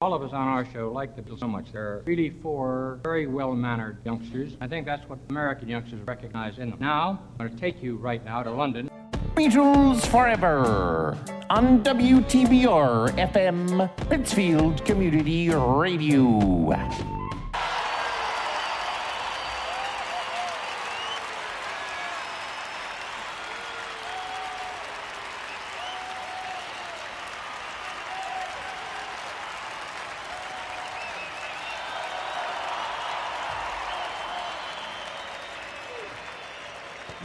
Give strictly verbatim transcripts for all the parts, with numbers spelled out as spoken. All of us on our show like the Beatles so much. There are really four very well-mannered youngsters. I think that's what American youngsters recognize in them. Now, I'm going to take you right now to London. Beatles Forever on W T B R F M, Pittsfield Community Radio.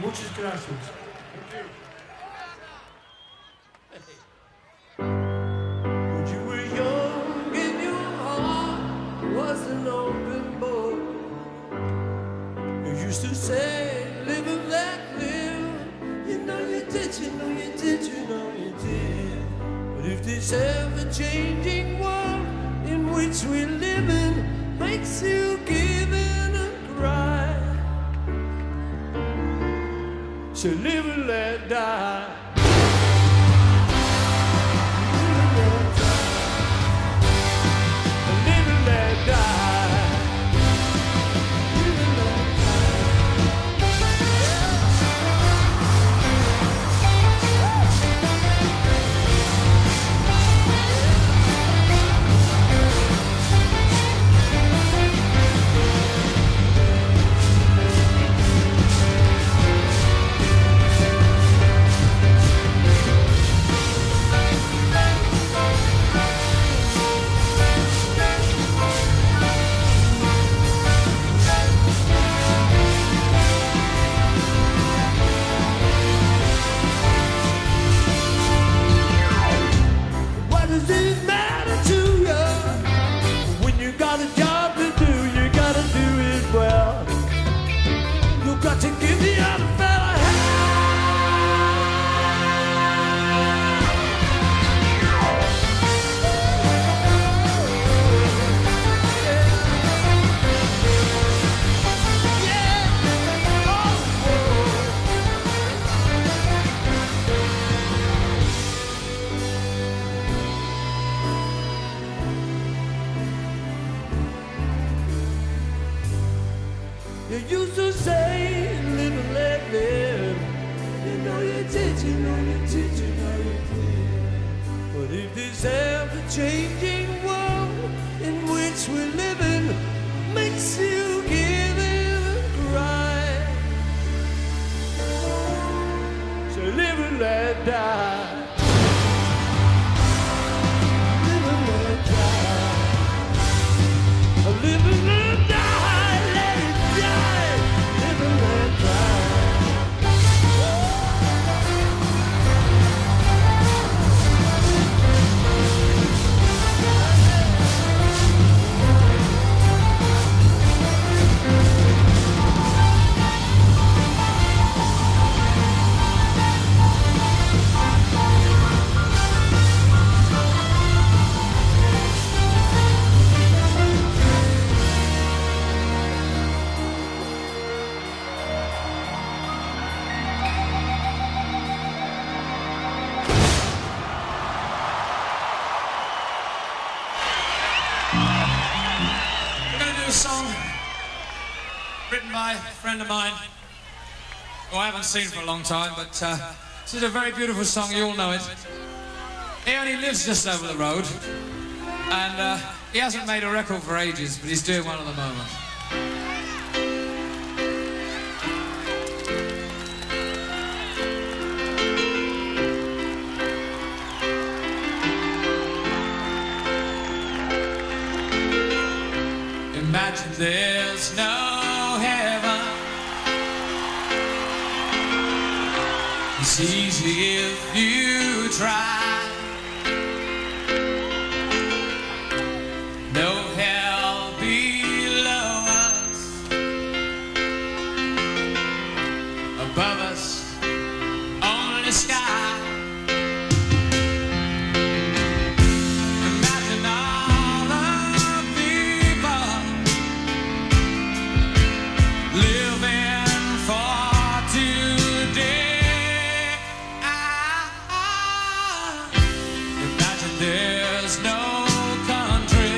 Muchas gracias. Thank you. To live and let die. Of mine, who I haven't seen for a long time, but uh, this is a very beautiful song. You all know it. He only lives just over the road, and uh, he hasn't made a record for ages, but he's doing one at the moment. Imagine there's no heaven. It's easy if you try. No hell below us. Above us, only sky. Imagine all the people living for today. There's no country.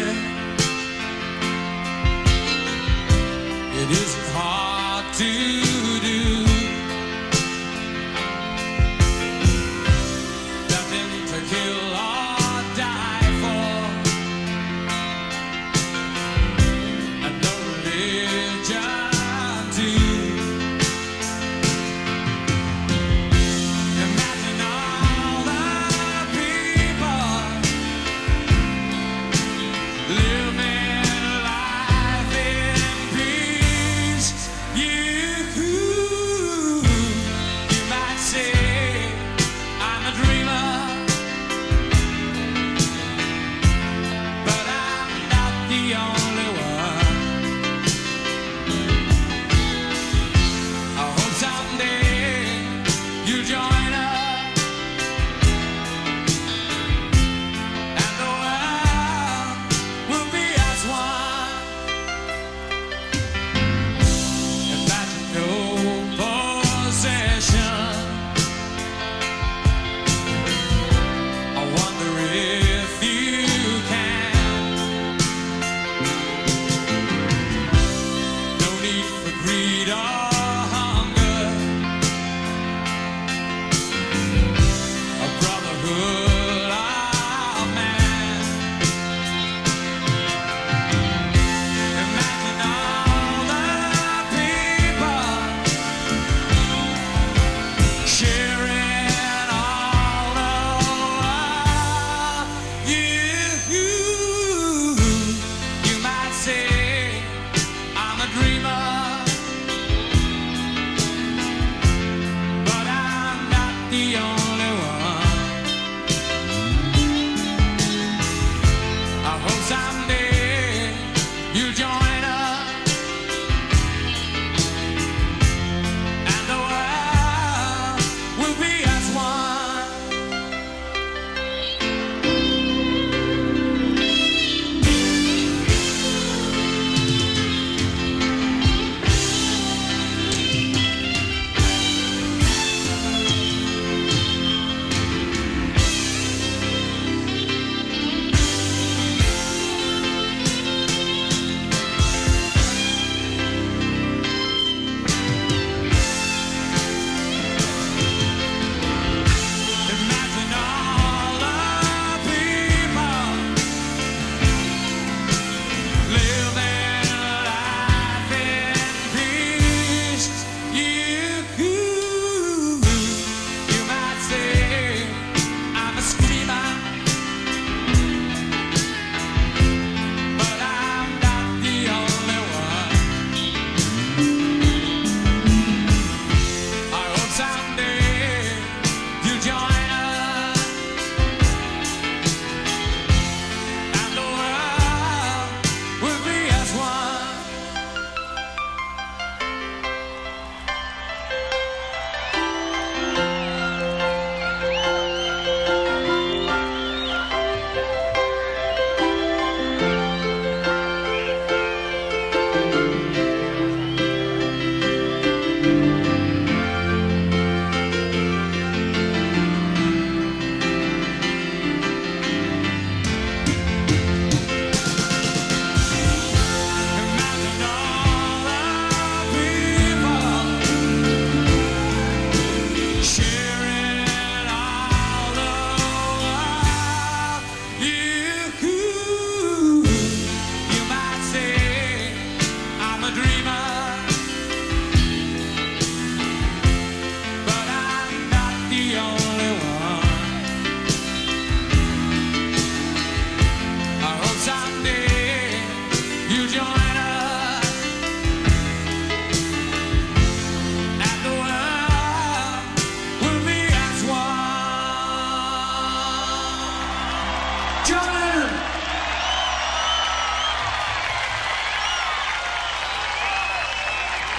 John Lennon.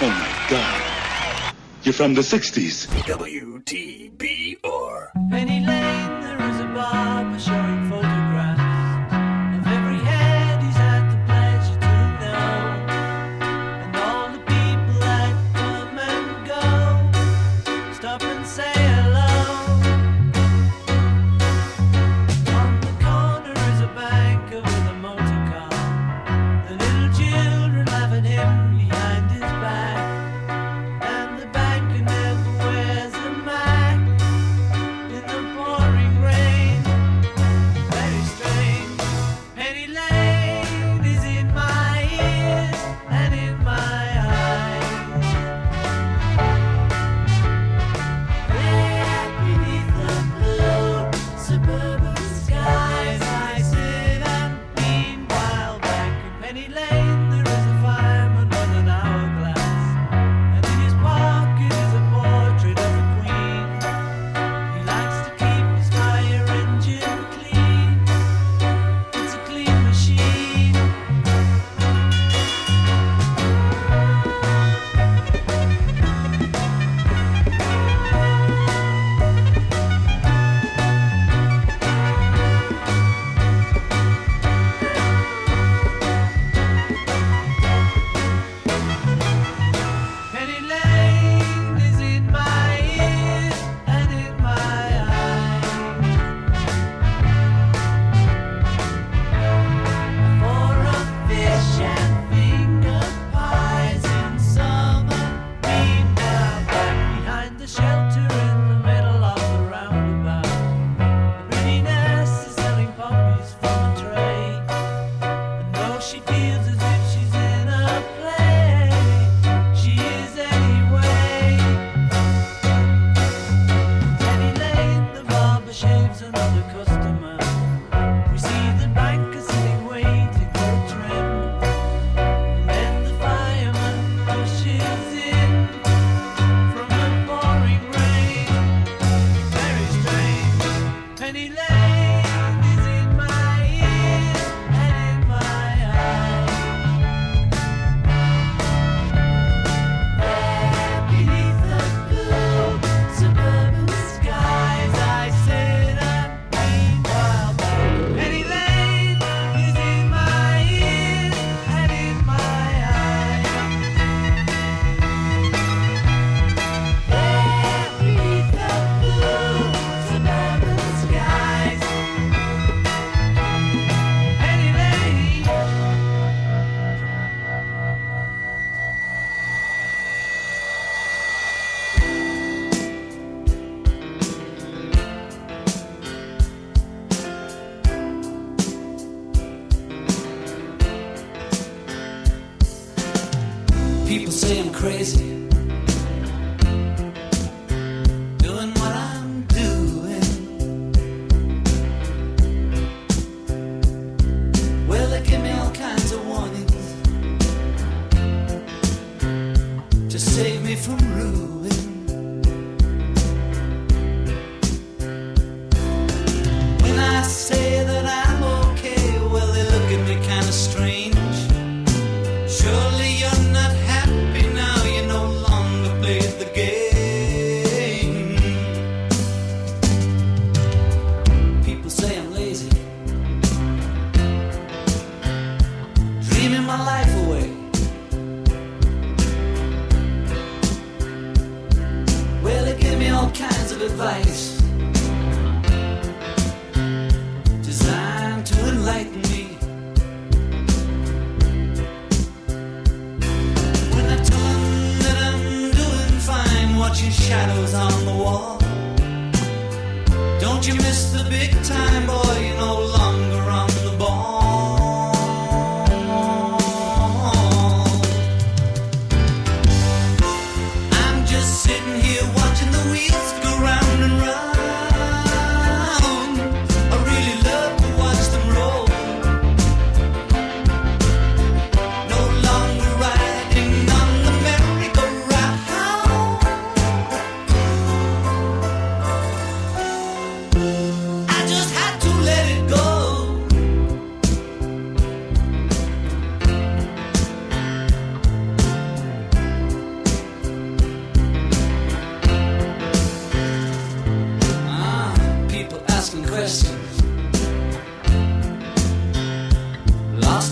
Oh my God, you're from the sixties. W T B R. Penny Lane, there is a barber showing photographs.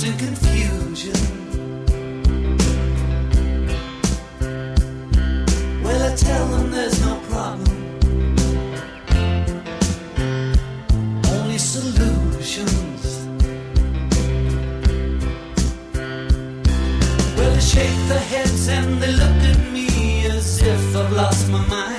to confusion. Well, I tell them there's no problem, only solutions. Well, they shake their heads and they look at me as if I've lost my mind.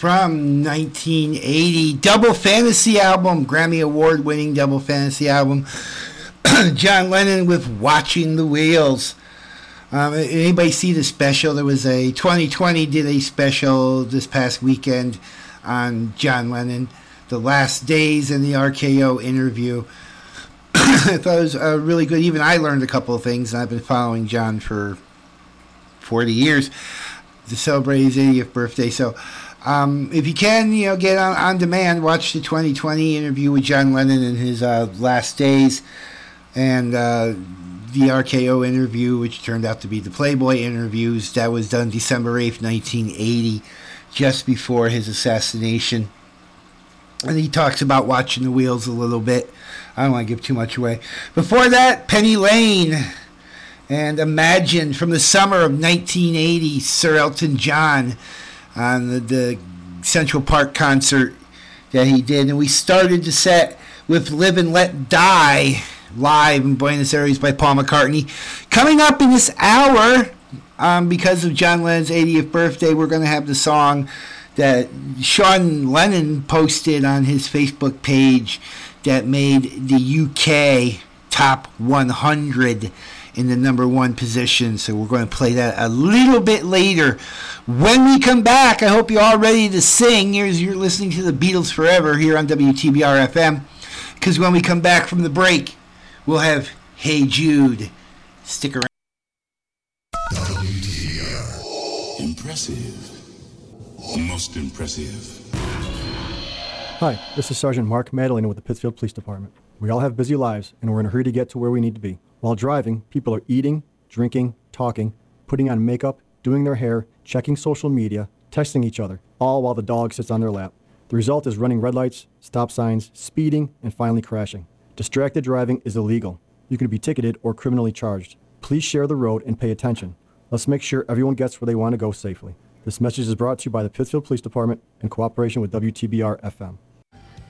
From nineteen eighty, Double Fantasy album, Grammy Award winning Double Fantasy album, John Lennon with Watching the Wheels. Um, anybody see the special? There was a twenty twenty did a special this past weekend on John Lennon, the last days and the R K O interview. I thought it was uh, really good. Even I learned a couple of things, and I've been following John for forty years to celebrate his eightieth birthday. So Um, if you can, you know, get on, on demand, watch the twenty twenty interview with John Lennon in his uh, last days, and uh, the R K O interview, which turned out to be the Playboy interviews. That was done December eighth, nineteen eighty, just before his assassination. And he talks about watching the wheels a little bit. I don't want to give too much away. Before that, Penny Lane and Imagine from the summer of nineteen eighty, Sir Elton John, on the, the Central Park concert that he did. And we started the set with Live and Let Die, live in Buenos Aires by Paul McCartney. Coming up in this hour, um, because of John Lennon's eightieth birthday, we're going to have the song that Sean Lennon posted on his Facebook page that made the U K top one hundred in the number one position. So we're going to play that a little bit later. When we come back, I hope you're all ready to sing. Here's, you're listening to The Beatles Forever here on W T B R F M, because when we come back from the break, we'll have Hey Jude. Stick around. W T B R. Impressive. Most impressive. Hi, this is Sergeant Mark Madeline with the Pittsfield Police Department. We all have busy lives, and we're in a hurry to get to where we need to be. While driving, people are eating, drinking, talking, putting on makeup, doing their hair, checking social media, texting each other, all while the dog sits on their lap. The result is running red lights, stop signs, speeding, and finally crashing. Distracted driving is illegal. You can be ticketed or criminally charged. Please share the road and pay attention. Let's make sure everyone gets where they want to go safely. This message is brought to you by the Pittsfield Police Department in cooperation with W T B R F M.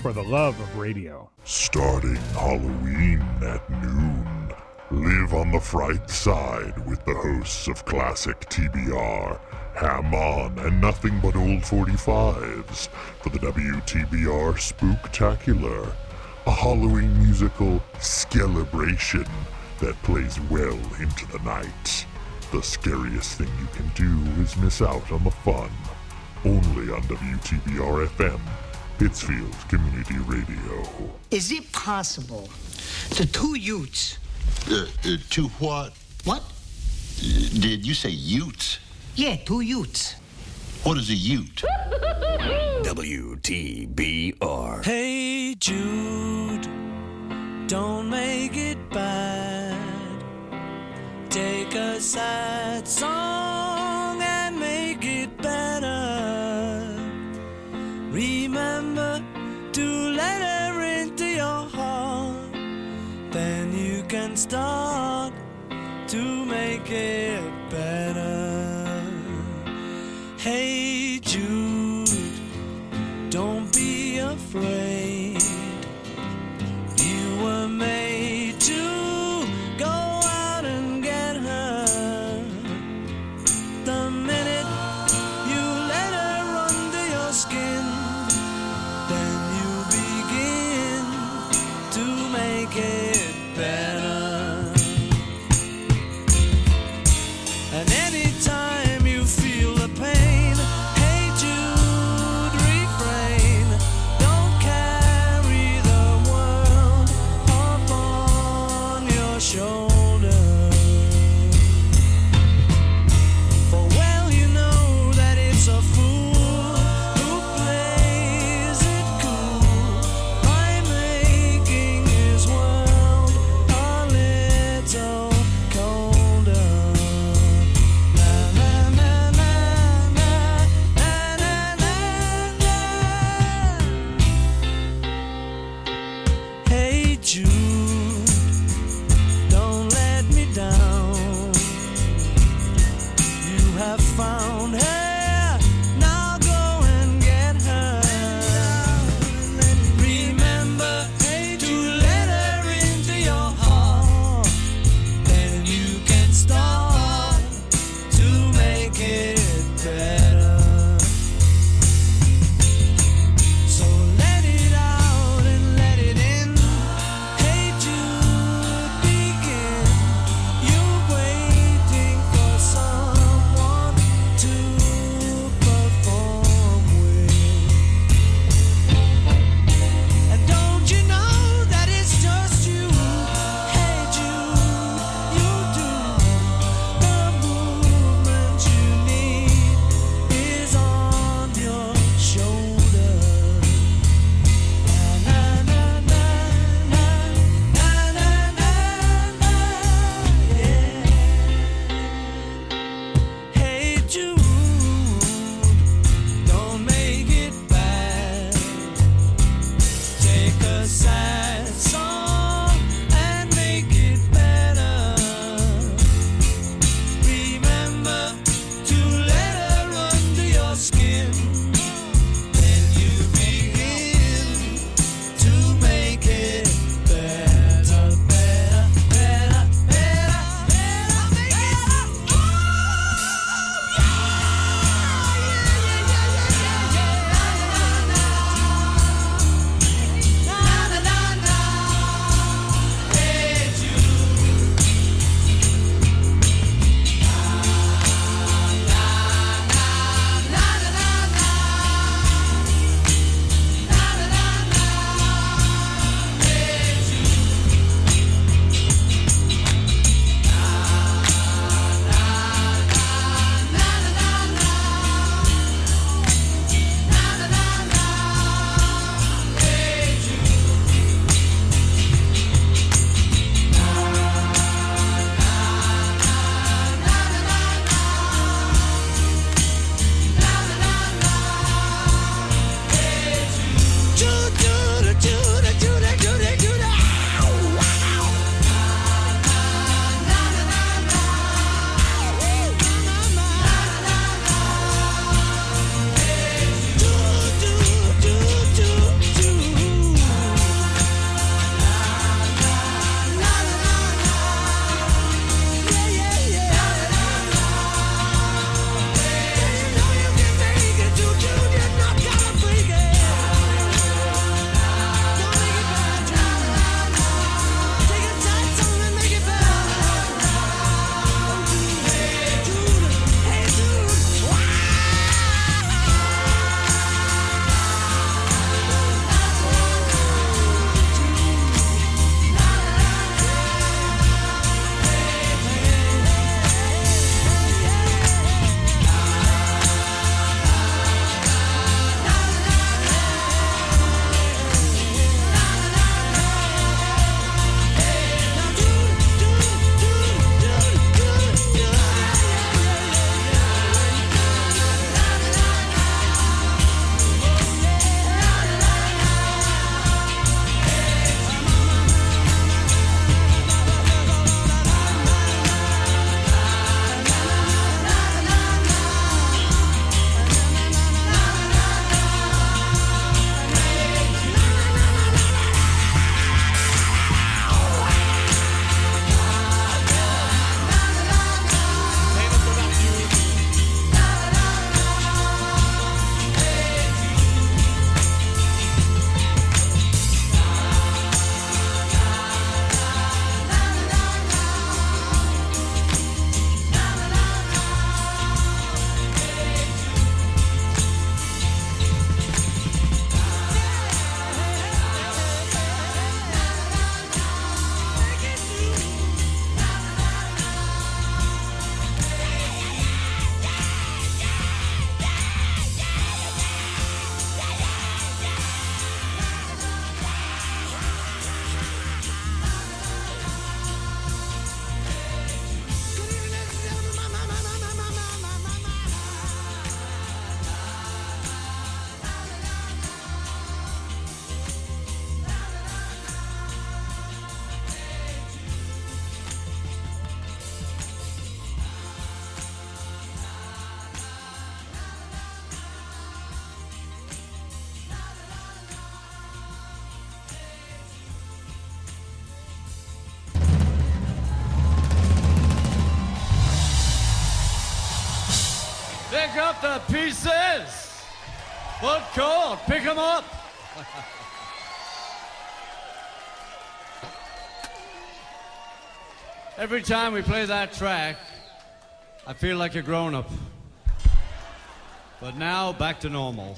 for the love of radio. Starting Halloween at noon, live on the fright side with the hosts of Classic T B R, Ham On, and Nothing But Old forty-fives for the W T B R Spooktacular, a Halloween musical celebration that plays well into the night. The scariest thing you can do is miss out on the fun. Only on W T B R F M, Pittsfield Community Radio. Is it possible the two Utes... Uh, uh, two what? What? Uh, did you say Utes? Yeah, two Utes. What is a Ute? W T B R. Hey Jude, don't make it bad. Take a sad song and make it better. Remember to let her into your heart. Then you can start to make it better. Hey Jude, don't be afraid. You were made to go out and get her. The minute you let her under your skin, then you begin to make it better. And anytime Pick up the pieces. But cold, pick them up. Every time we play that track, I feel like a grown-up. But now, back to normal.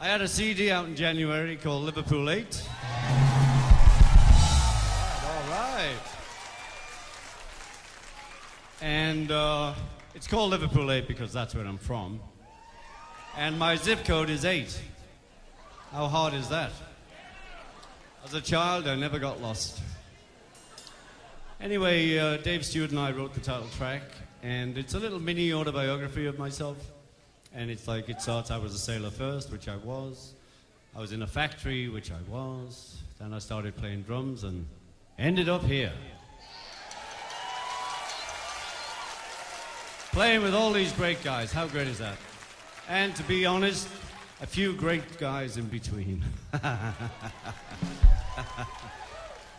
I had a C D out in January called Liverpool Eight. All right. And uh, it's called Liverpool Eight because that's where I'm from. And my zip code is eight. How hard is that? As a child, I never got lost. Anyway, uh, Dave Stewart and I wrote the title track, and it's a little mini autobiography of myself. And it's like, it starts, I was a sailor first, which I was. I was in a factory, which I was. Then I started playing drums and ended up here. Playing with all these great guys, how great is that? And to be honest, a few great guys in between.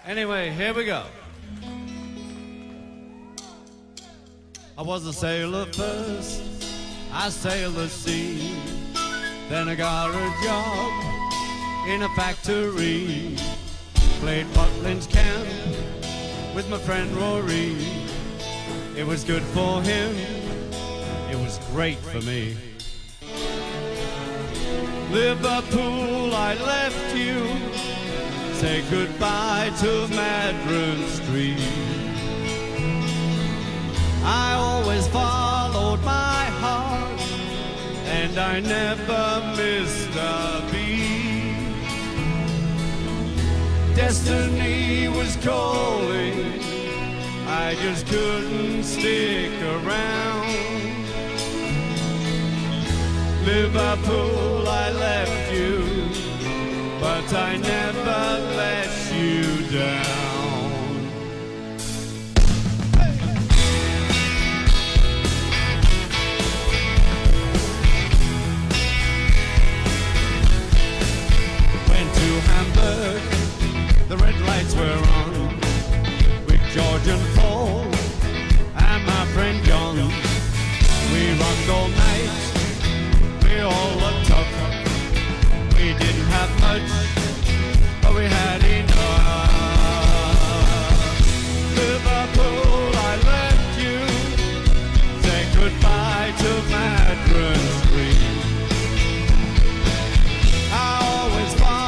Anyway, here we go. I was a sailor first, I sailed the sea, then I got a job in a factory, played Butlin's camp with my friend Rory. It was good for him, it was great for me. Liverpool, I left you, say goodbye to Madron Street. I always followed my heart, and I never missed a beat. Destiny was calling, I just couldn't stick around. Liverpool, I left you, but I never let you down. Hamburg, the red lights were on, with George and Paul and my friend John. We rocked all night, we all looked tough. We didn't have much, but we had enough. Liverpool, I left you, say goodbye to Madron Street. I always find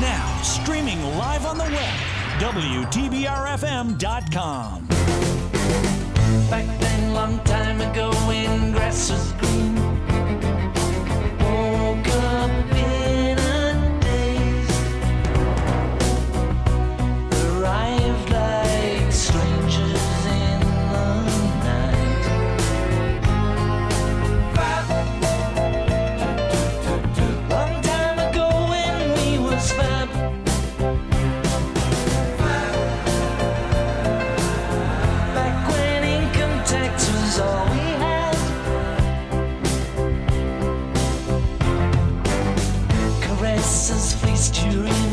Now, streaming live on the web, W T B R F M dot com. Back then, long time ago, when grass was green, woke up in a daze, arrived like strangers in the night. Long time ago, when we was fab. In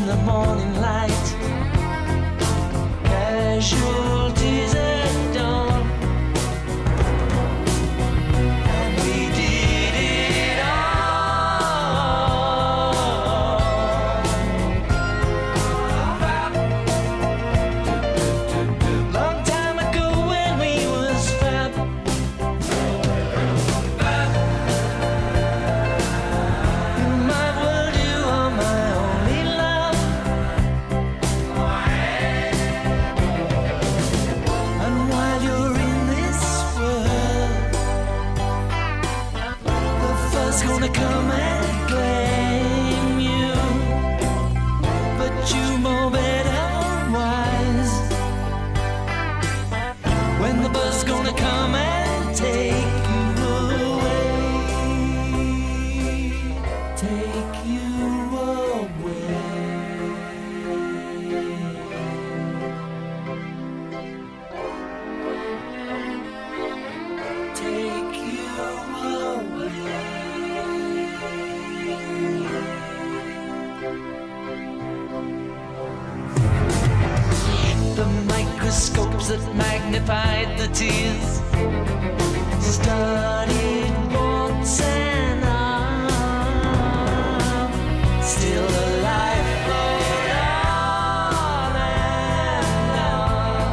the morning light, casualties at dawn, and we did it all. Long time ago when we was fab. My world, you are my only love. It's gonna come and claim you, but you know better wise. When the buzz gonna come and take you away, take you away. Take you away. The microscopes that magnified the tears studied once and are still alive for on and on.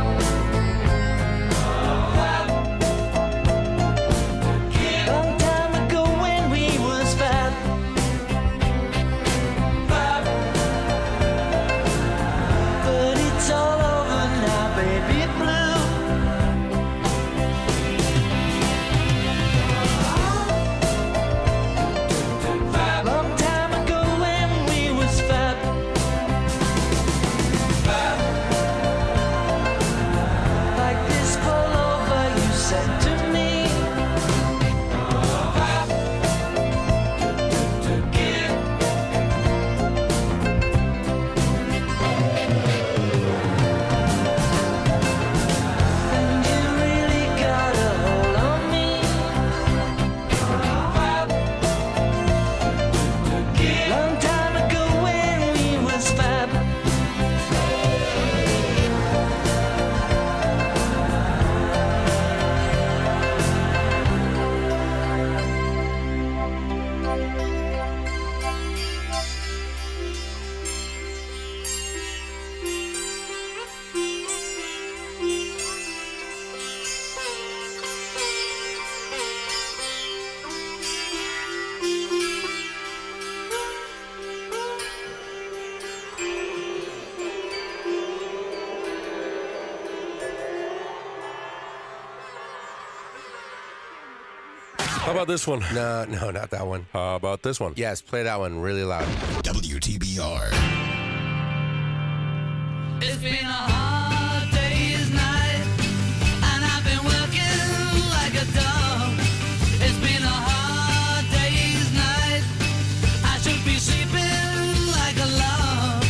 Long time ago when we was fab. But it's all over now, baby blue. Long time ago when we was fab. Like this fall over you said to me. And you really got a hold on me. Long time ago when we was fab. How about this one? No, no, not that one. How about this one? Yes, play that one really loud. W T B R. It's been a hard day's night, and I've been working like a dog. It's been a hard day's night, I should be sleeping like a log.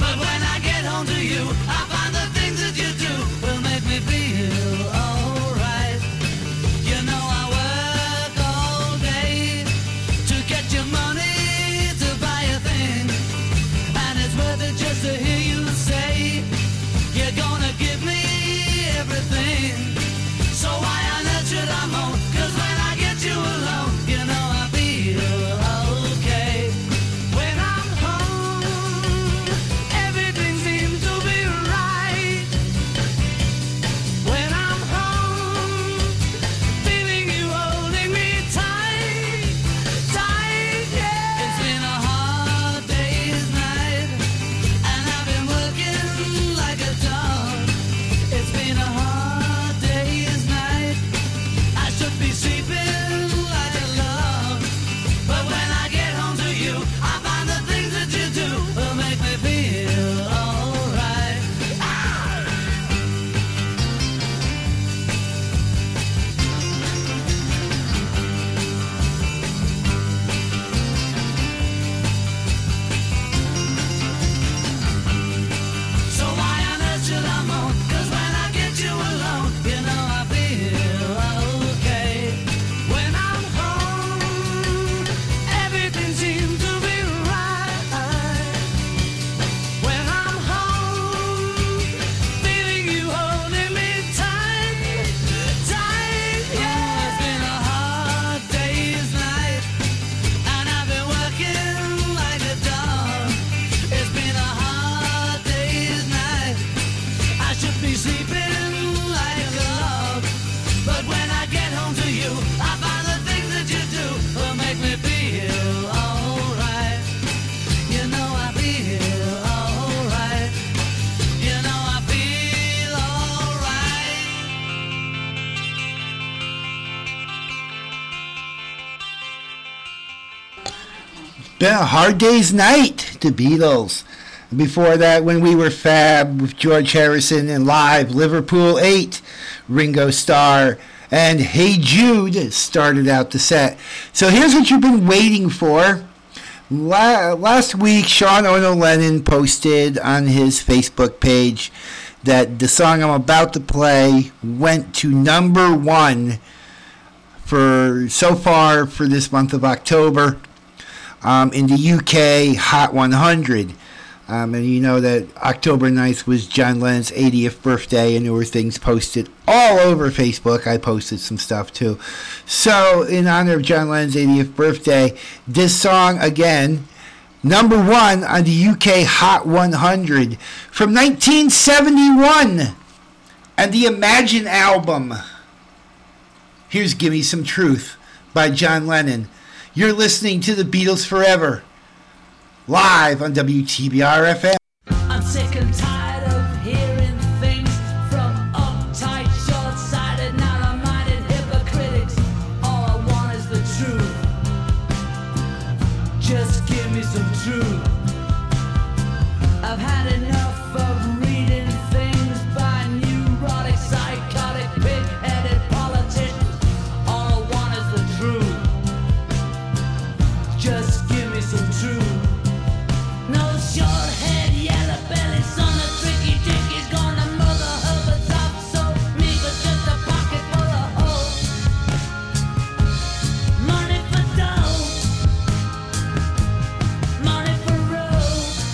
But when I get home to you, I find the things that you do will make me feel alright. You know I work all day to get your money to buy a thing, and it's worth it just to hear you say you Yeah, Hard Day's Night, the Beatles. Before that, When We Were Fab with George Harrison and Live, Liverpool Eight, Ringo Starr, and Hey Jude started out the set. So here's what you've been waiting for. La- last week, Sean Ono Lennon posted on his Facebook page that the song I'm about to play went to number one for so far for this month of October. Um, in the U K Hot one hundred, um, and you know that October ninth was John Lennon's eightieth birthday, and there were things posted all over Facebook. I posted some stuff too. So in honor of John Lennon's eightieth birthday, this song again, number one on the U K Hot one hundred from nineteen seventy-one and the Imagine album. Here's Gimme Some Truth by John Lennon. You're listening to The Beatles Forever, live on W T B R F M. I'm sick and tired of hearing things from uptight, short-sighted, narrow-minded hypocritics. All I want is the truth. Just give me some truth. I've had enough of reading things by neurotic, psychotic, pig-headed politicians. All I want is the truth. Just give me some truth. No short head, yellow belly, son of tricky dick is gonna mother her the top so meager, just a pocket full of hope. Money for dough, money for road,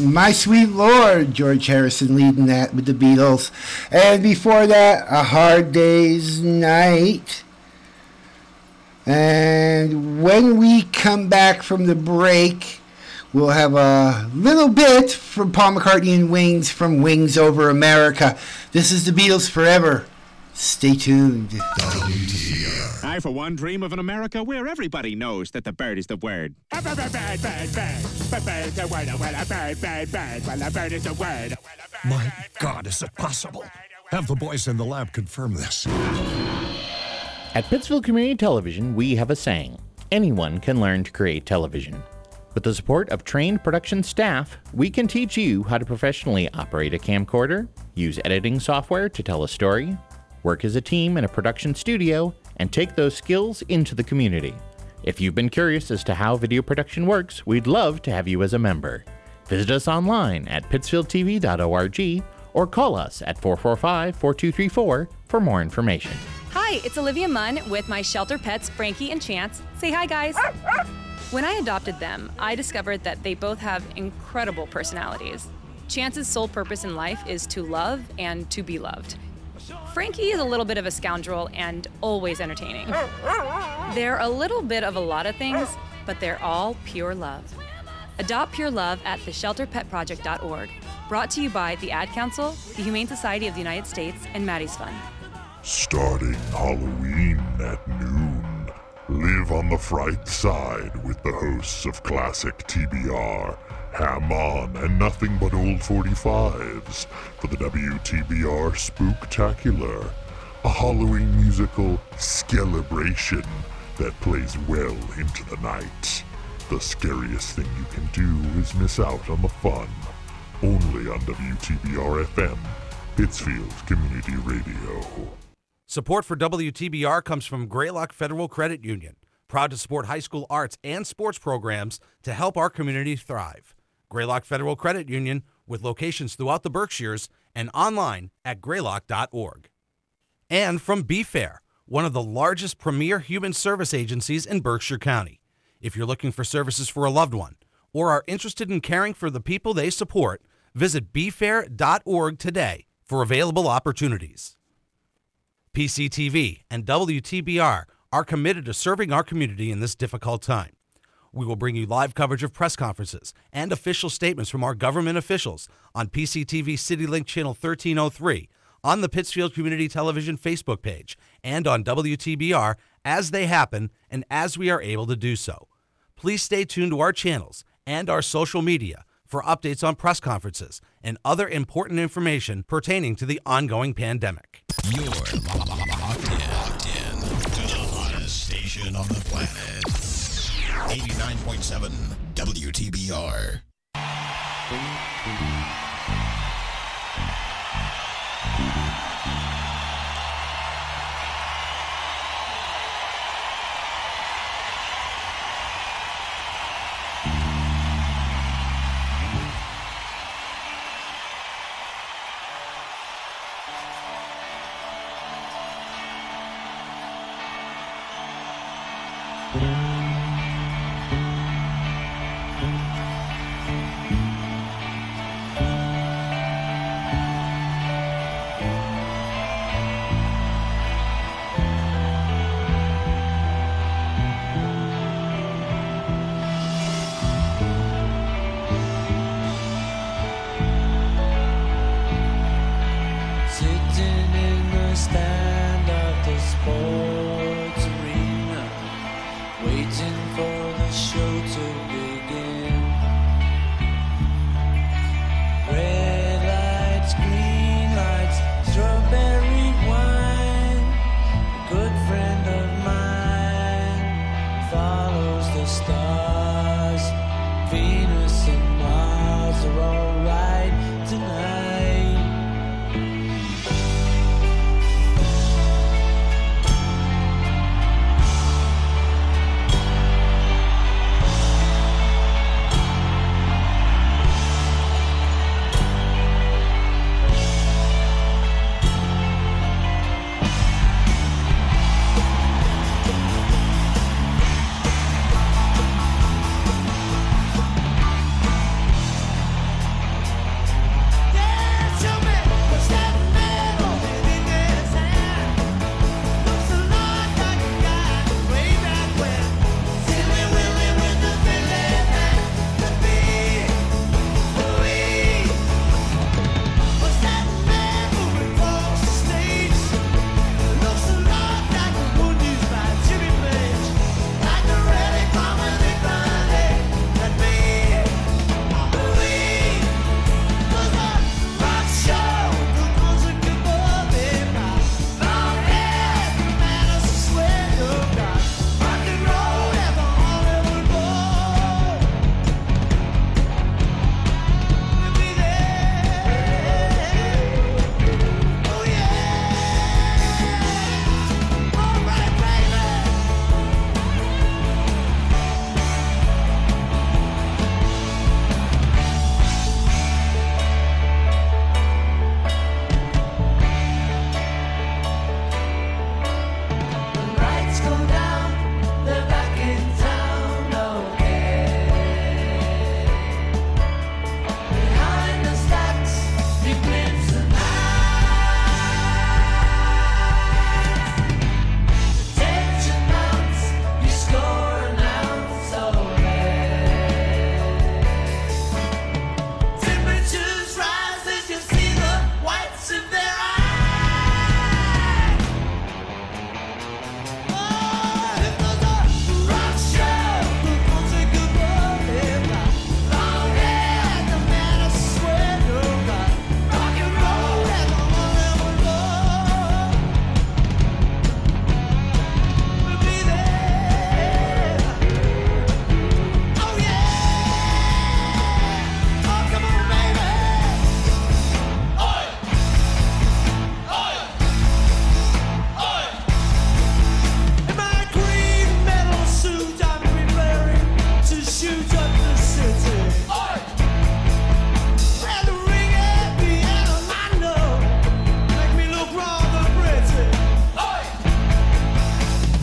My Sweet Lord, George Harrison leading that with the Beatles. And before that, A Hard Day's Night. And when we come back from the break, we'll have a little bit from Paul McCartney and Wings from Wings Over America. This is the Beatles Forever. Stay tuned. I, for one, dream of an America where everybody knows that the bird is the word. Bird, bird, bird, bird, bird, bird is the word. Well, a bird, bird, bird, well, a bird is the word. My God, is it possible? Have the boys in the lab confirm this. At Pittsfield Community Television, we have a saying. Anyone can learn to create television. With the support of trained production staff, we can teach you how to professionally operate a camcorder, use editing software to tell a story, work as a team in a production studio, and take those skills into the community. If you've been curious as to how video production works, we'd love to have you as a member. Visit us online at Pittsfield T V dot org or call us at four four five, four two three four for more information. Hi, it's Olivia Munn with my shelter pets, Frankie and Chance. Say hi, guys. When I adopted them, I discovered that they both have incredible personalities. Chance's sole purpose in life is to love and to be loved. Frankie is a little bit of a scoundrel and always entertaining. They're a little bit of a lot of things, but they're all pure love. Adopt pure love at the shelter pet project dot org. Brought to you by the Ad Council, the Humane Society of the United States, and Maddie's Fund. Starting Halloween at noon, live on the fright side with the hosts of Classic T B R, Ham On, and Nothing But Old forty-fives for the W T B R Spooktacular, a Halloween musical celebration that plays well into the night. The scariest thing you can do is miss out on the fun. Only on W T B R F M, Pittsfield Community Radio. Support for W T B R comes from Greylock Federal Credit Union, proud to support high school arts and sports programs to help our community thrive. Greylock Federal Credit Union, with locations throughout the Berkshires and online at greylock dot org. And from BeFair, one of the largest premier human service agencies in Berkshire County. If you're looking for services for a loved one or are interested in caring for the people they support, visit be fair dot org today for available opportunities. P C T V and W T B R are committed to serving our community in this difficult time. We will bring you live coverage of press conferences and official statements from our government officials on P C T V CityLink Channel thirteen oh three, on the Pittsfield Community Television Facebook page, and on W T B R as they happen and as we are able to do so. Please stay tuned to our channels and our social media for updates on press conferences and other important information pertaining to the ongoing pandemic. You're locked in, locked in to the hottest station on the planet, eighty-nine point seven W T B R.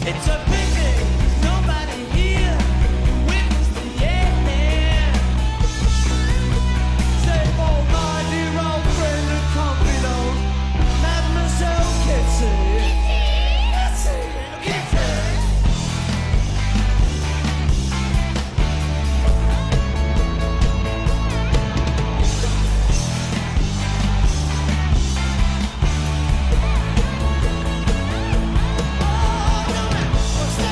It's a big day. Nobody here witnessed the end. Save all my dear old friend and confidant, Mademoiselle Kitty. Kitty, Kitty. What's that?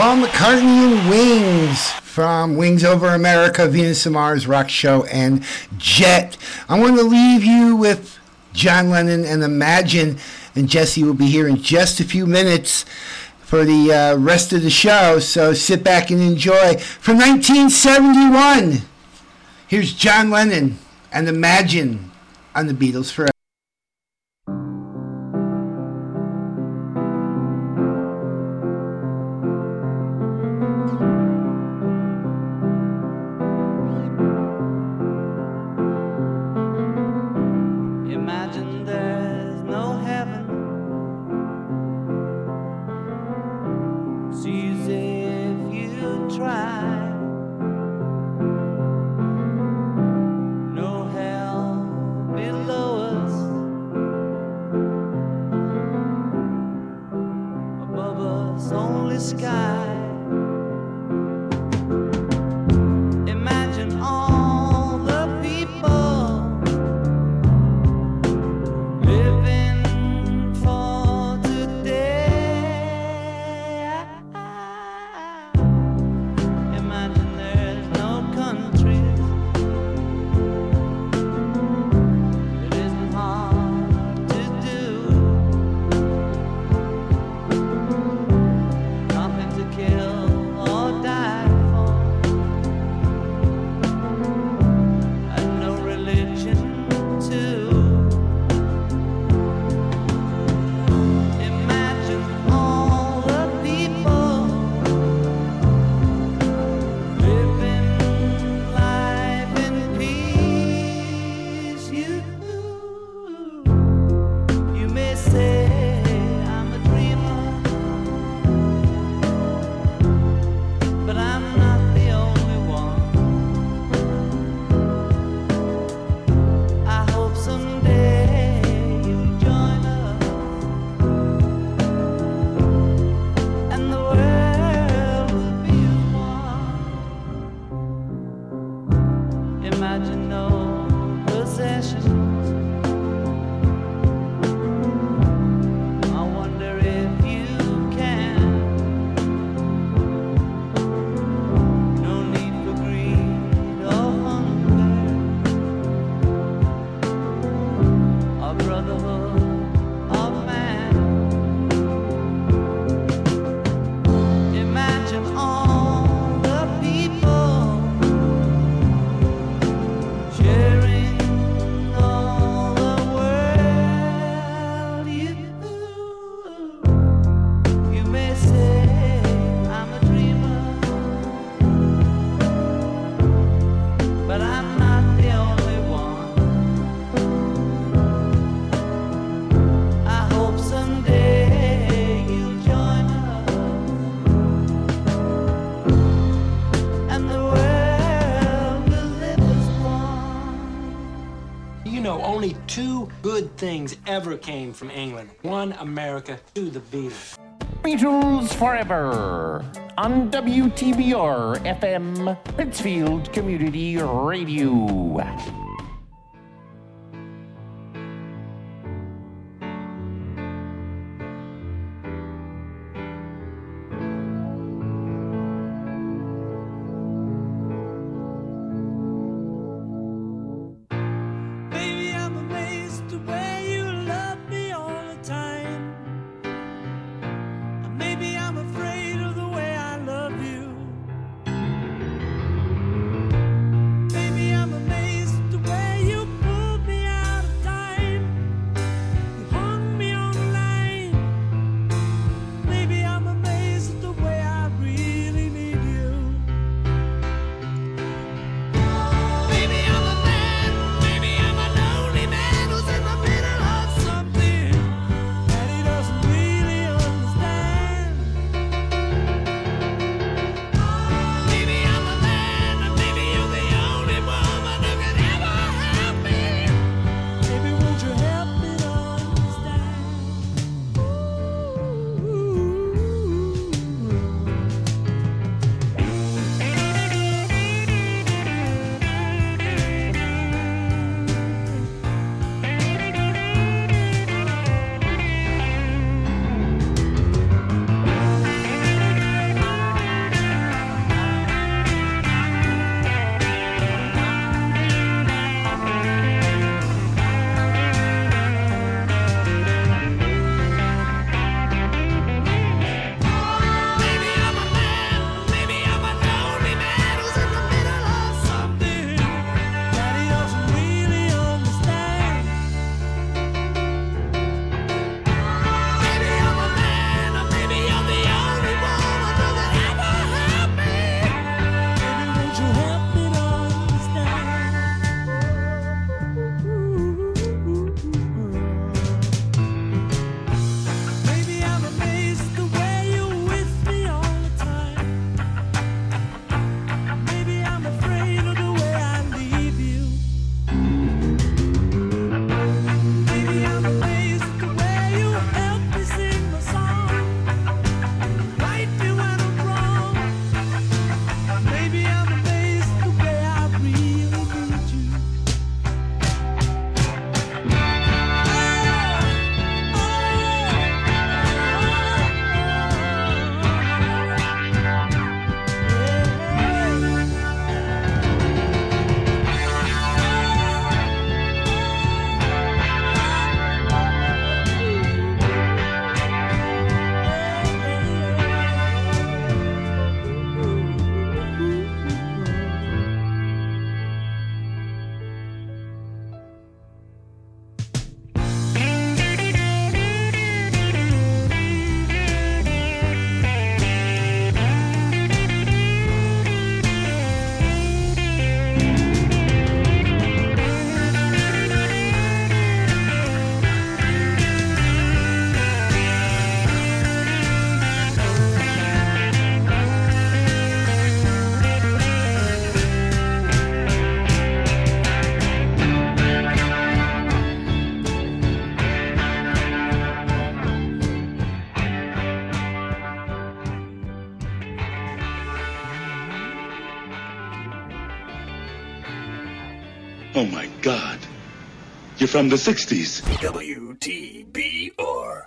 Paul McCartney and Wings from Wings Over America, Venus and Mars, Rock Show, and Jet. I want to leave you with John Lennon and Imagine, and Jesse will be here in just a few minutes for the uh, rest of the show, so sit back and enjoy. From nineteen seventy-one, here's John Lennon and Imagine on the Beatles Forever. Only two good things ever came from England. One, America. Two, the Beatles. Beatles Forever on W T B R F M, Pittsfield Community Radio. Oh my God. You're from the sixties. W T B R.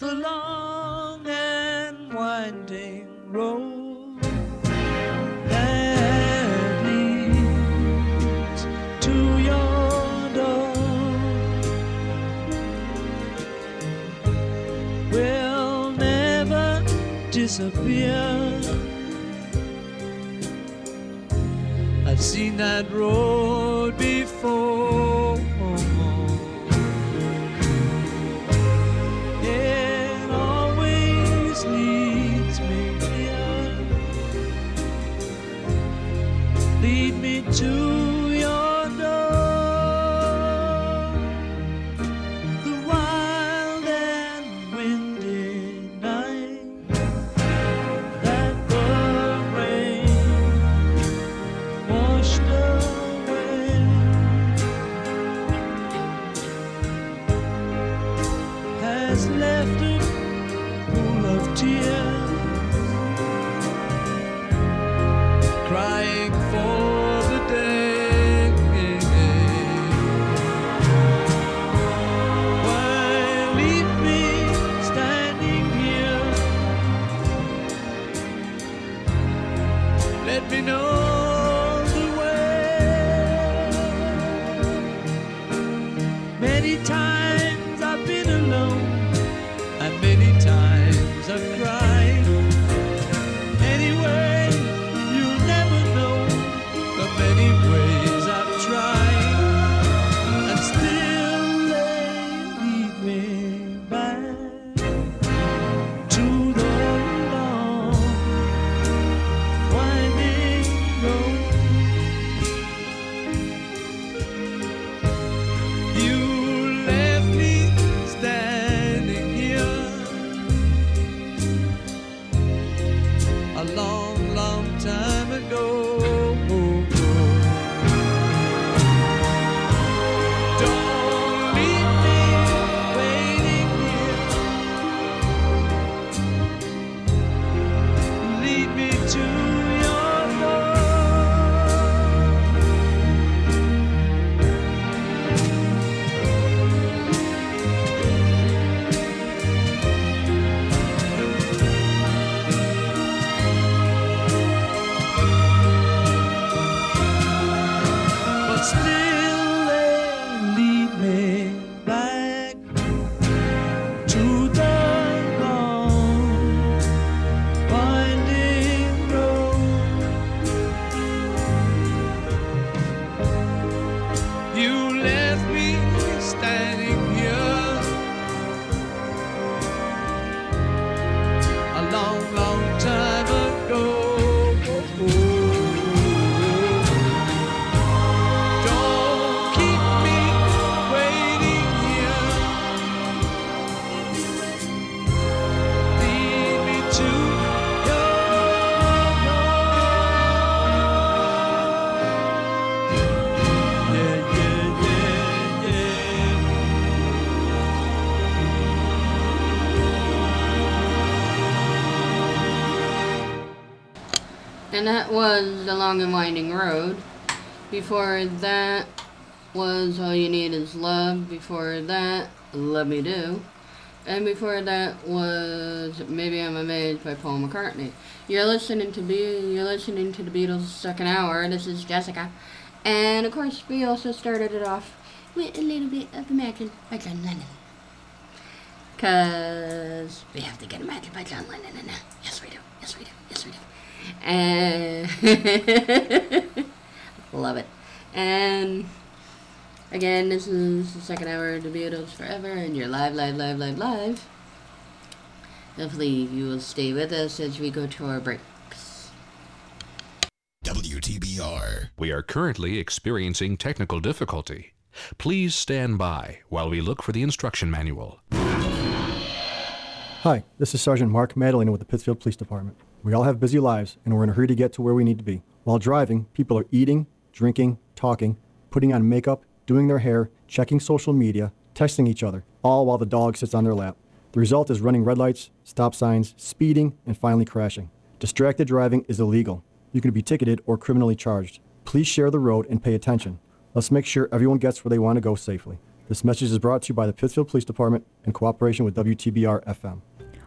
the long and winding road that leads to your door will never disappear. I've seen that road before. It always leads me here. Lead me to And that was The Long and Winding Road. Before that was All You Need Is Love. Before that, Let Me Do. And before that was Maybe I'm Amazed by Paul McCartney. You're listening to Be- you're listening to the Beatles' second hour. This is Jessica. And of course, we also started it off with a little bit of Imagine by John Lennon. Because we have to get Imagine by John Lennon in there. Yes, we do. Yes, we do. Yes, we do. And love it. And again, this is the second hour of the Beatles Forever, and you're live, live, live, live, live. Hopefully you will stay with us as we go to our breaks. W T B R. We are currently experiencing technical difficulty. Please stand by while we look for the instruction manual. Hi, this is Sergeant Mark Madeline with the Pittsfield Police Department. We all have busy lives, and we're in a hurry to get to where we need to be. While driving, people are eating, drinking, talking, putting on makeup, doing their hair, checking social media, texting each other, all while the dog sits on their lap. The result is running red lights, stop signs, speeding, and finally crashing. Distracted driving is illegal. You can be ticketed or criminally charged. Please share the road and pay attention. Let's make sure everyone gets where they want to go safely. This message is brought to you by the Pittsfield Police Department in cooperation with W T B R F M.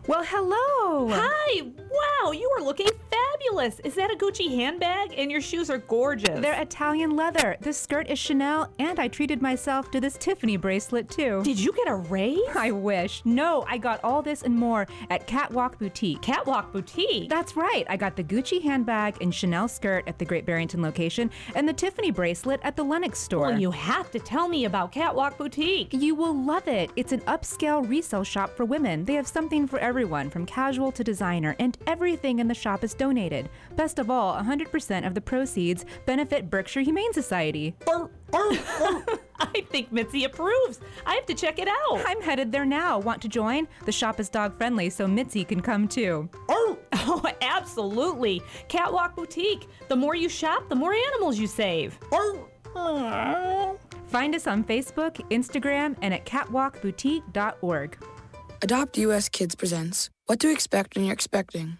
Well, hello. Hi. Wow, you are looking fabulous. Is that a Gucci handbag? And your shoes are gorgeous. They're Italian leather. This skirt is Chanel, and I treated myself to this Tiffany bracelet, too. Did you get a raise? I wish. No, I got all this and more at Catwalk Boutique. Catwalk Boutique? That's right. I got the Gucci handbag and Chanel skirt at the Great Barrington location and the Tiffany bracelet at the Lenox store. Well, you have to tell me about Catwalk Boutique. You will love it. It's an upscale resale shop for women. They have something for everyone. Everyone from casual to designer, and everything in the shop is donated. Best of all, one hundred percent of the proceeds benefit Berkshire Humane Society. Burp, burp, burp. I think Mitzi approves. I have to check it out. I'm headed there now. Want to join? The shop is dog friendly, so Mitzi can come too. Oh, oh, absolutely. Catwalk Boutique. The more you shop, the more animals you save. Burp. Find us on Facebook, Instagram, and at catwalk boutique dot org. Adopt U S Kids presents What to Expect When You're Expecting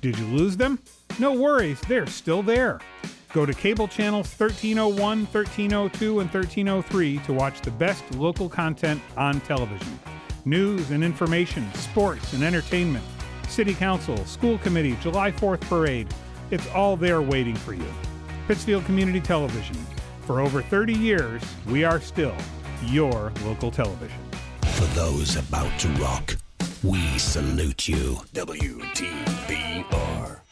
Did you lose them? No worries, they're still there. Go to cable channels thirteen oh one, thirteen oh two, and thirteen oh three to watch the best local content on television. News and information, sports and entertainment, city council, school committee, July fourth parade. It's all there waiting for you. Pittsfield Community Television. For over thirty years, we are still your local television. For those about to rock, we salute you. W T B R.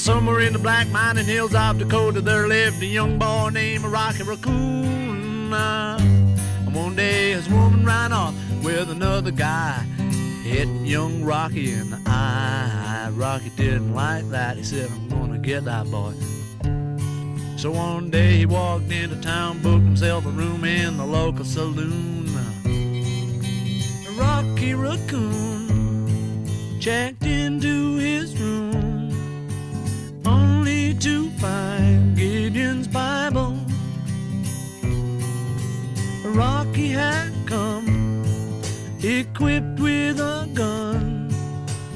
somewhere in the black mining hills of Dakota, there lived a young boy named Rocky Raccoon. And one day his woman ran off with another guy, hit young Rocky in the eye. Rocky didn't like that. He said, I'm gonna get that boy. So one day he walked into town, booked himself a room in the local saloon. Rocky Raccoon checked into his room, only to find Gideon's Bible. Rocky had come equipped with a gun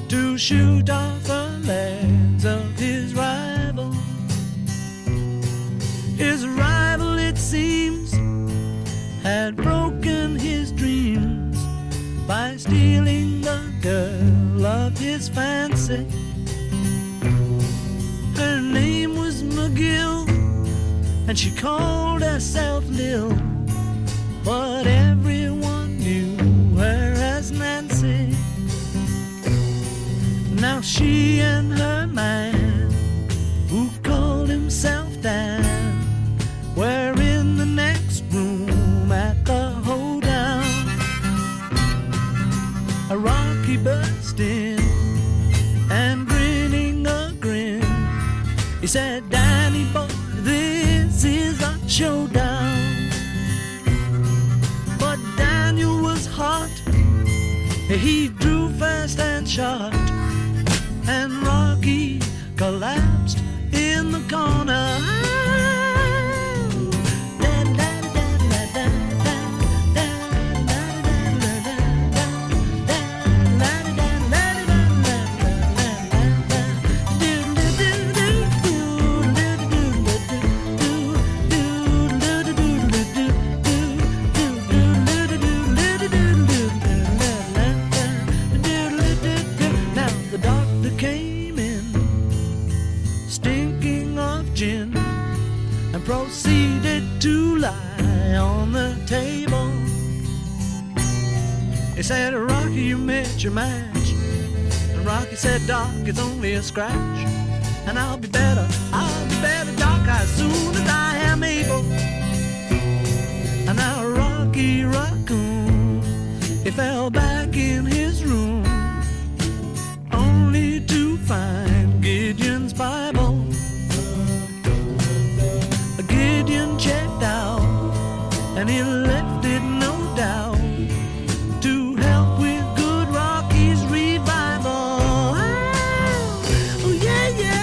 to shoot off the legs of his rival. His rival, it seems, had broken his dreams by stealing the girl of his fancy. Her name was McGill, and she called herself Lil, but everyone knew her as Nancy. Now she and her man, who called himself Dan, were in the next room at the hoedown. A Rocky burst in, and grinning a grin, he said, Danny boy, this is a showdown. But Daniel was hot, he drew fast and shot, and Rocky collapsed in the corner. Proceeded to lie on the table. He said, Rocky, you met your match. And Rocky said, Doc, it's only a scratch. And I'll be better, I'll be better, Doc, as soon as I am able. And now Rocky Raccoon, he fell back in his room, only to find Gideon's Bible. Gideon checked out, and he left it no doubt to help with good Rocky's revival. Oh yeah, yeah.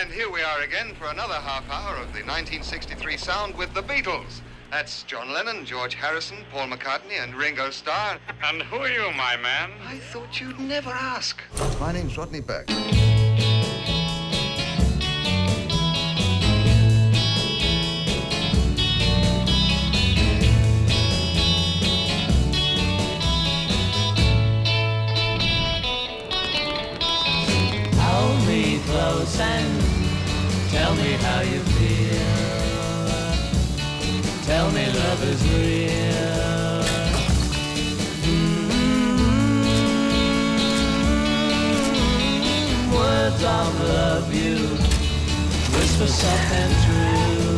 And here we are again for another half hour of the nineteen sixty-three sound with the Beatles. That's John Lennon, George Harrison, Paul McCartney, and Ringo Starr. And who are you, my man? I thought you'd never ask. My name's Rodney Burke. Hold me close and tell me how you feel. Tell me love is real. Mm-hmm. Words of love you whisper soft and true.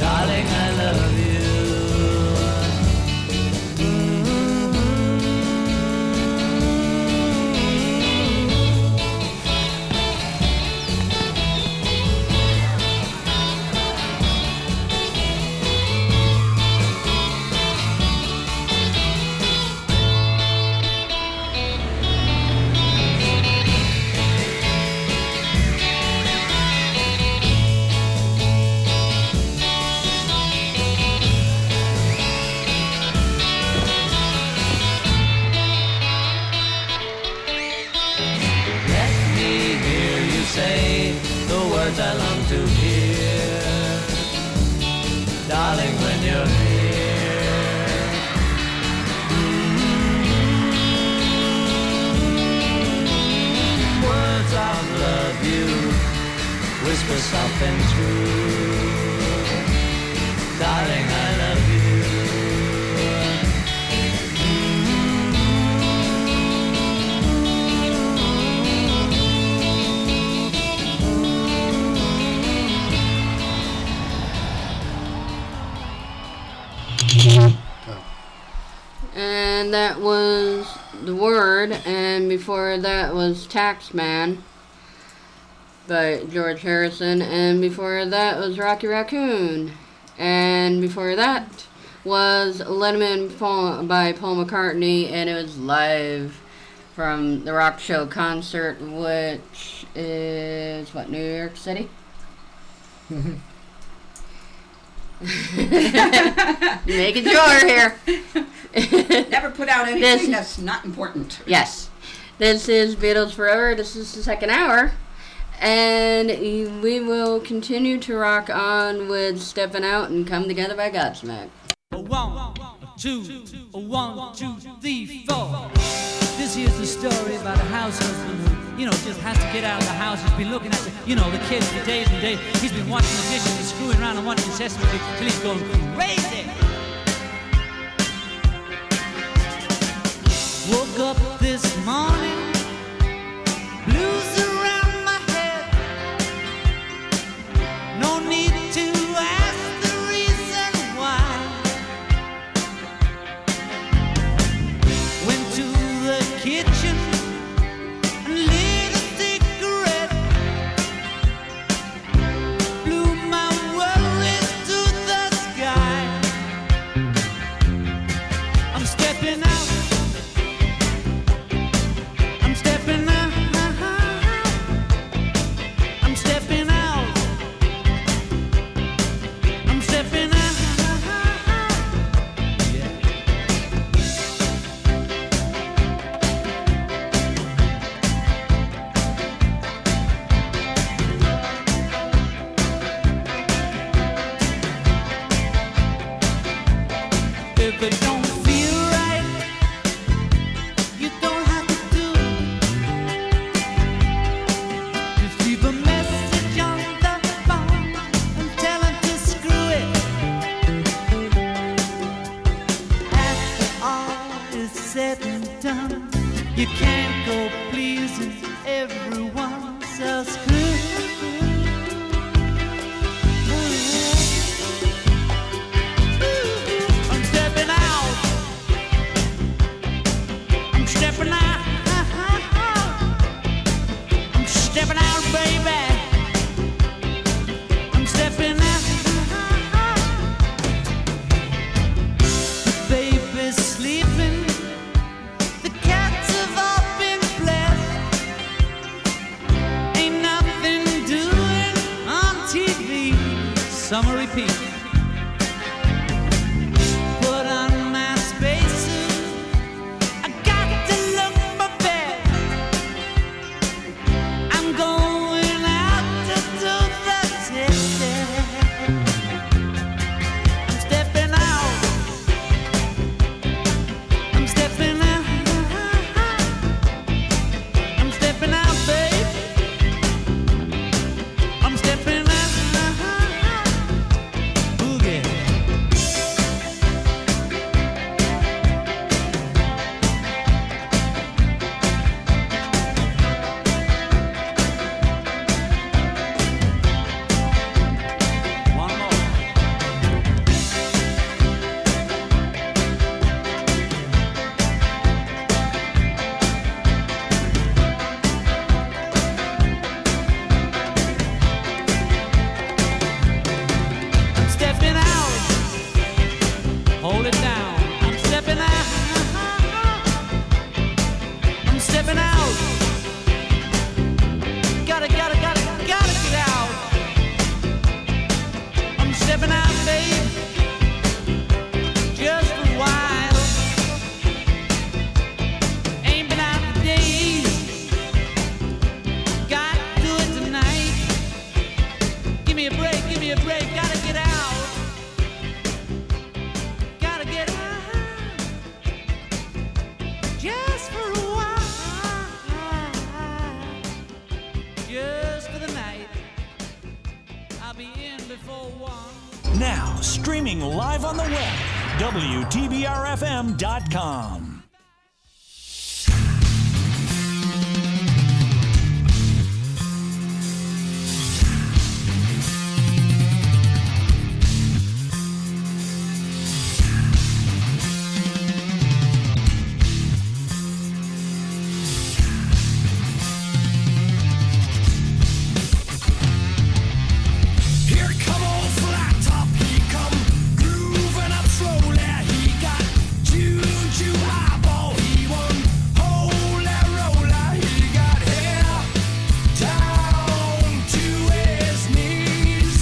Darling, I love you. I long to hear, darling, when you're here. Mm-hmm. Words of love you whisper soft and true, darling, I love you. And that was The Word, and before that was Taxman by George Harrison, and before that was Rocky Raccoon, and before that was Let 'Em In by Paul McCartney, and it was live from the Rock Show concert, which is, what, New York City? Making sure here. Never put out anything this, that's not important. Yes. This is Beatles Forever. This is the second hour. And we will continue to rock on with Steppin' Out and Come Together by Godsmack. A one, a two, a one, two, three, four. This here's the story about a house husband who, you know, just has to get out of the house. He's been looking at the, you know, the kids for days and days. He's been watching the dishes and screwing around and watching Sesame Street till he's going crazy. Woke up this morning, blues around my head. No need to ask the reason why. Went to the kitchen and lit a cigarette. Blew my worries to the sky. I'm stepping out. Ain't nothing. summer repeat. Put on my spacesuit, I got to look my best. I'm going out to do the test. I'm stepping out. I'm stepping out. I'm stepping out, babe. I'm stepping out. Boogie. One more. I'm stepping out. Hold it down. I'm stepping out. I'm stepping out. Gotta, gotta, gotta, gotta get out. I'm stepping out, babe. Just for a while. Ain't been out for days. Got to do it tonight. Give me a break, give me a break. Gotta get out. Gotta get out. Just for a while. Just for the night. I'll be in before one. Now, streaming live on the web, W T B R F M dot com. Here come old flat top, he come grooving up slowly. He got juju highball, he won holy roller. He got hair down to his knees.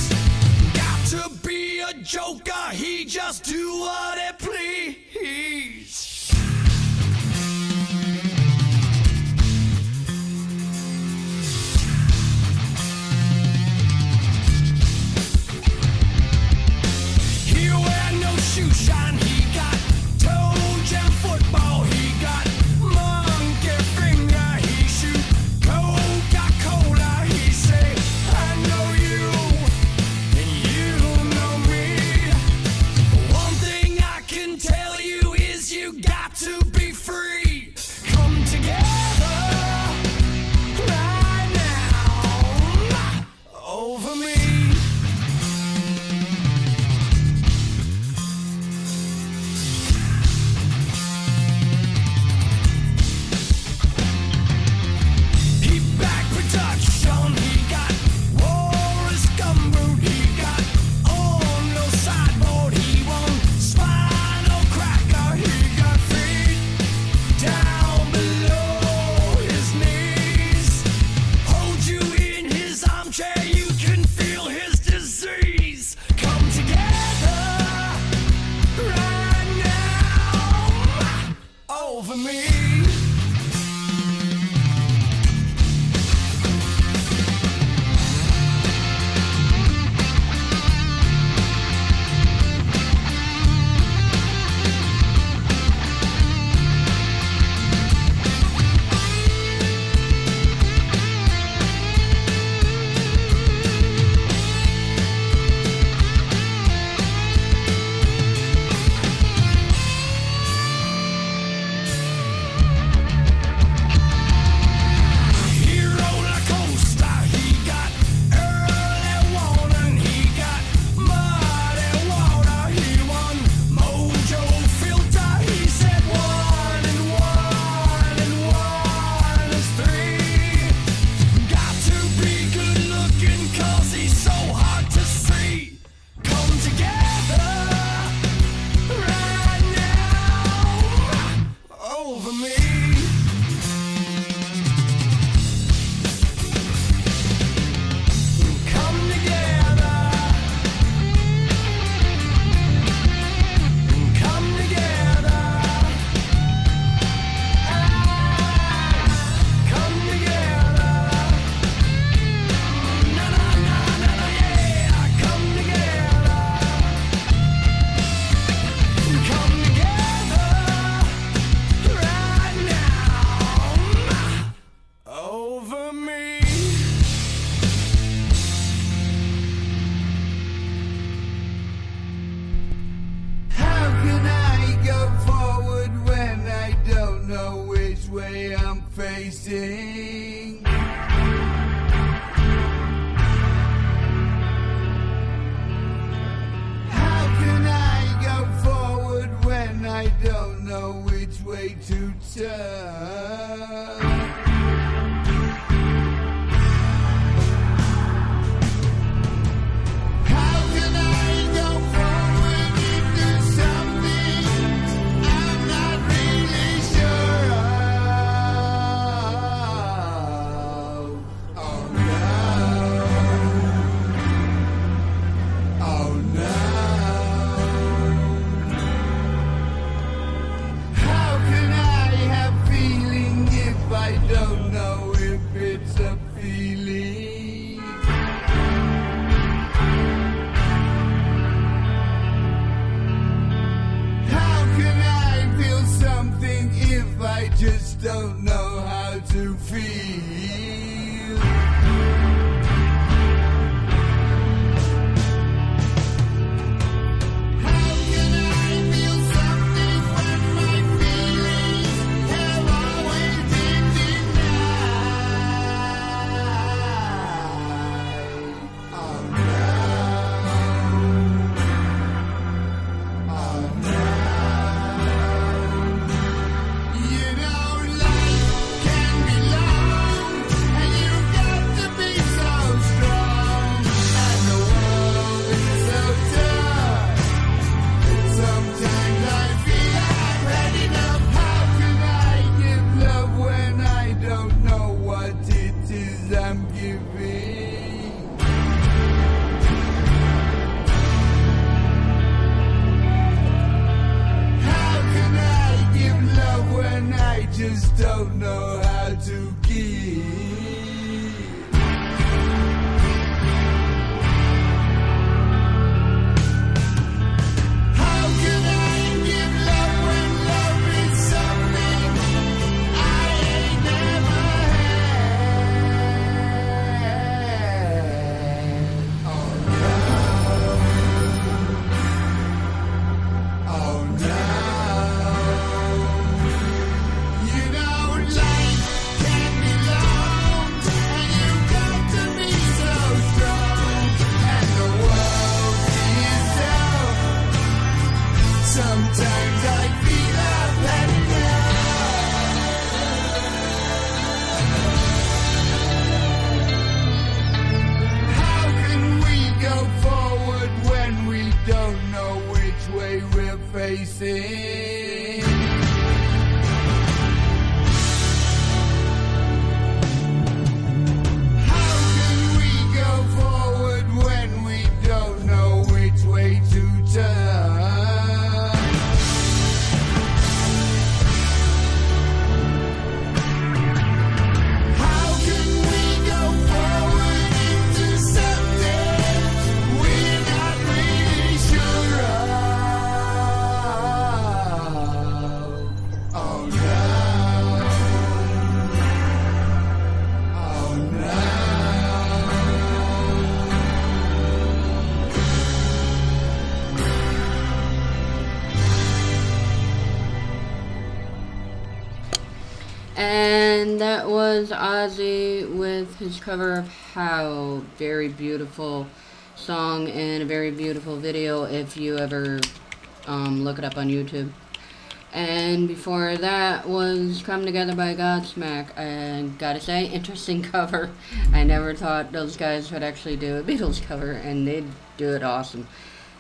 Got to be a joker, he just do what he please. He wear no shoe shine, he got toe jam football, he got monkey finger, he shoot Coca-Cola, he say, I know you, and you know me. One thing I can tell you is you got to be free. Come together right now over me. He back production, he got Wallace Gumboot, he got on no sideboard, he won Spinal Cracker, he got feet down below his knees. Hold you in his armchair, you can feel his disease. Come together right now over me. way I'm facing. How can I go forward when I don't know which way to turn? Don't know how to feel. How can I feel something when my feelings have always been denied? Oh no. Oh no. Just don't know how to give. How can I give love when love is something I ain't never had? Oh no. Oh no. Facing. How can we go forward when we don't know which way to turn? How can we go forward into something we're not really sure of? And that was Ozzy with his cover of How. Very beautiful song and a very beautiful video if you ever um, look it up on YouTube. And before that was Come Together by Godsmack. And gotta say, interesting cover. I never thought those guys would actually do a Beatles cover, and they'd do it awesome.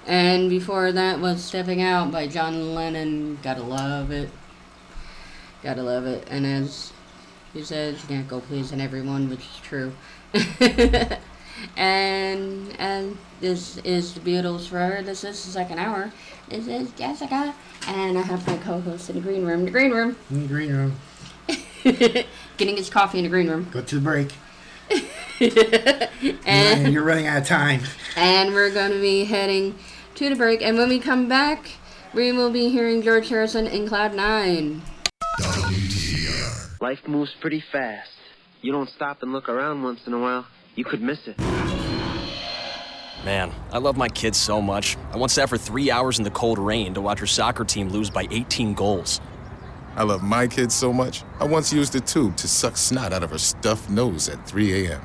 And before that was Stepping Out by John Lennon. Gotta love it. Gotta love it. And as he says, you can't go pleasing everyone, which is true. and and this is the Beatles for her. This is the second hour. This is Jessica. And I have my co-host in the green room. The green room. In the green room. Getting his coffee in the green room. Go to the break. and you're running, you're running out of time. And we're going to be heading to the break. And when we come back, we will be hearing George Harrison in Cloud Nine. W T B R. Life moves pretty fast. You don't stop and look around once in a while, you could miss it. Man, I love my kids so much. I once sat for three hours in the cold rain to watch her soccer team lose by eighteen goals. I love my kids so much, I once used a tube to suck snot out of her stuffed nose at three a.m.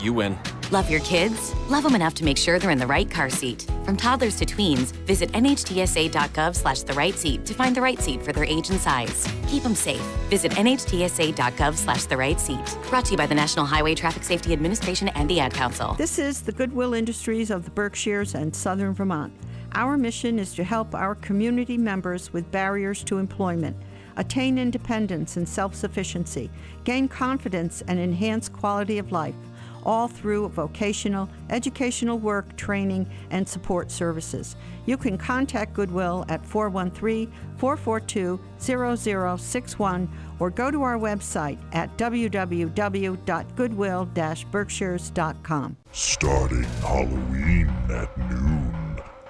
You win. Love your kids? Love them enough to make sure they're in the right car seat. From toddlers to tweens, visit nhtsa.gov slash the right seat to find the right seat for their age and size. Keep them safe. Visit nhtsa.gov slash the right seat. Brought to you by the National Highway Traffic Safety Administration and the Ad Council. This is the Goodwill Industries of the Berkshires and Southern Vermont. Our mission is to help our community members with barriers to employment, attain independence and self-sufficiency, gain confidence and enhance quality of life, all through vocational, educational work, training, and support services. You can contact Goodwill at four one three, four four two, zero zero six one or go to our website at w w w dot goodwill dash berkshires dot com. Starting Halloween at noon,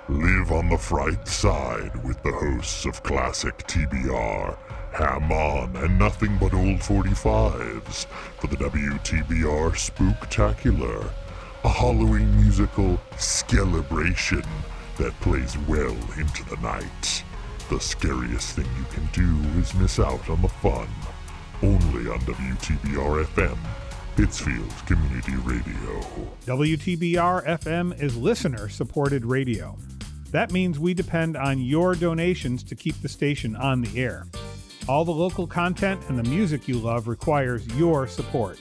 live on the fright side with the hosts of Classic T B R, Ham On, and Nothing But Old forty-fives for the W T B R Spooktacular, a Halloween musical celebration that plays well into the night. The scariest thing you can do is miss out on the fun. Only on W T B R F M, Pittsfield Community Radio. W T B R F M is listener-supported radio. That means we depend on your donations to keep the station on the air. All the local content and the music you love requires your support.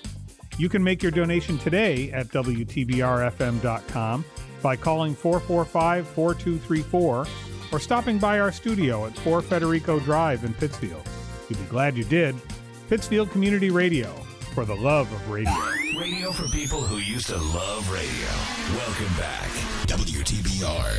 You can make your donation today at W T B R F M dot com by calling four four five, four two three four or stopping by our studio at four Federico Drive in Pittsfield. You'd be glad you did. Pittsfield Community Radio, for the love of radio. Radio for people who used to love radio. Welcome back. W T B R.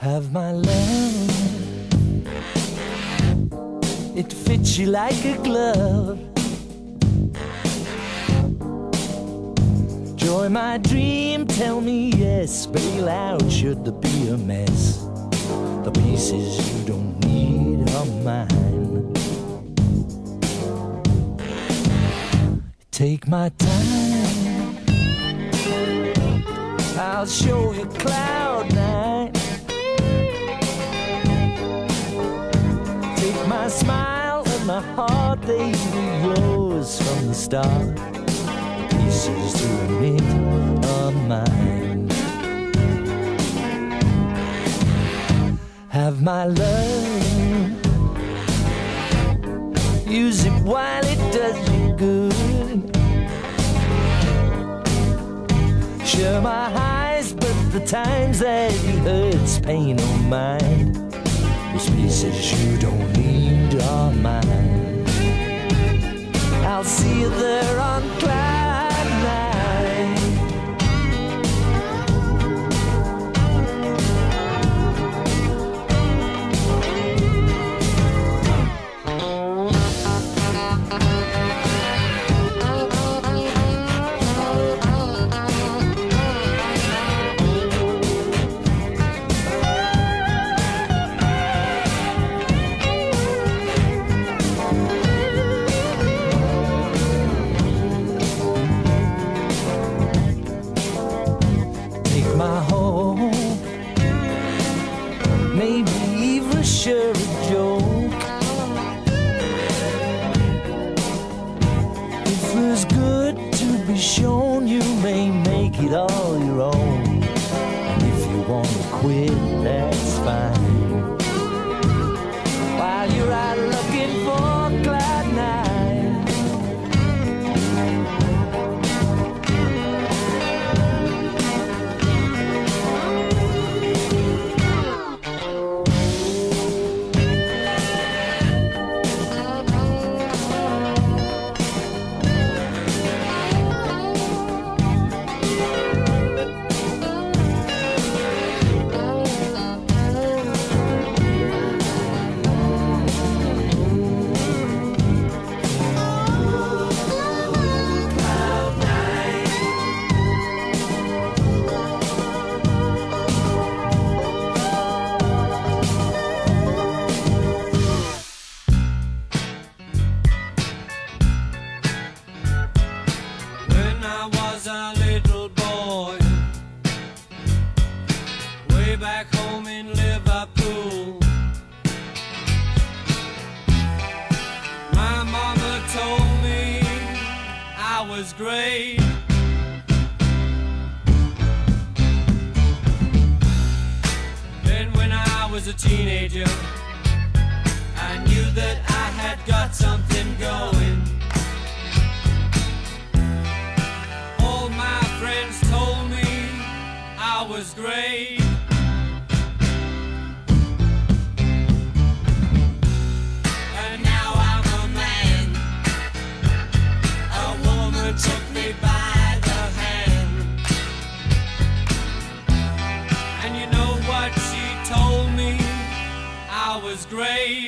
Have my love, it fits you like a glove. Joy my dream, tell me yes. Bail out should there be a mess. The pieces you don't need are mine. Take my time, I'll show you Cloud Nine. My smile and my heart, they were yours from the start. The pieces to admit are mine. Have my love, use it while it does you good. Share my highs, but the times that it hurts, pain on mine. Those pieces you don't need are mine. I'll see you there on Cloud Nine. way back home in Liverpool. My mama told me I was great. Then when I was a teenager, I knew that I had got something going. All my friends told me I was great. And now I'm a man. A woman took me by the hand. And you know what she told me? I was great.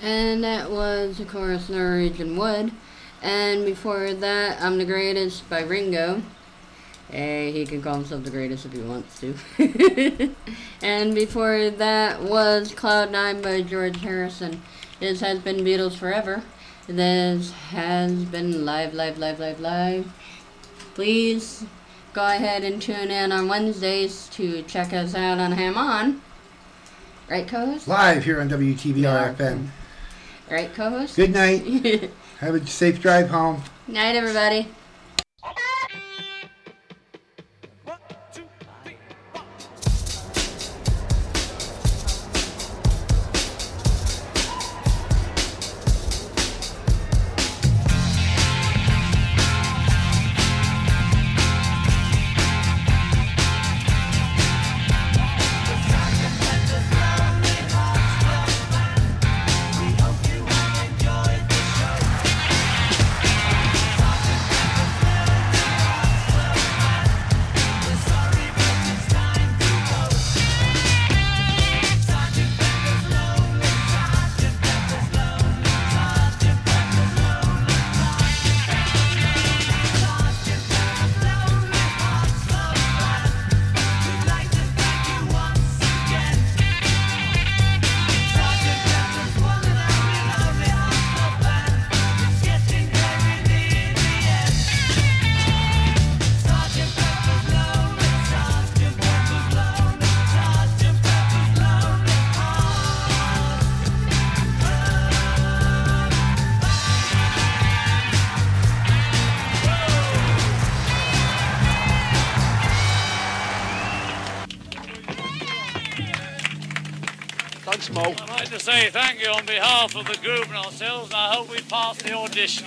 And that was, of course, Norwegian Wood. And before that, I'm the Greatest by Ringo. Hey, he can call himself the greatest if he wants to. And before that was Cloud Nine by George Harrison. This has been Beatles Forever. This has been live, live, live, live, live. Please go ahead and tune in on Wednesdays to check us out on Ham On. Right, co-host? Live here on W T B R F M. Right, co-host? Good night. Have a safe drive home. Night, everybody. I'd like to say thank you on behalf of the group and ourselves, and I hope we pass the audition.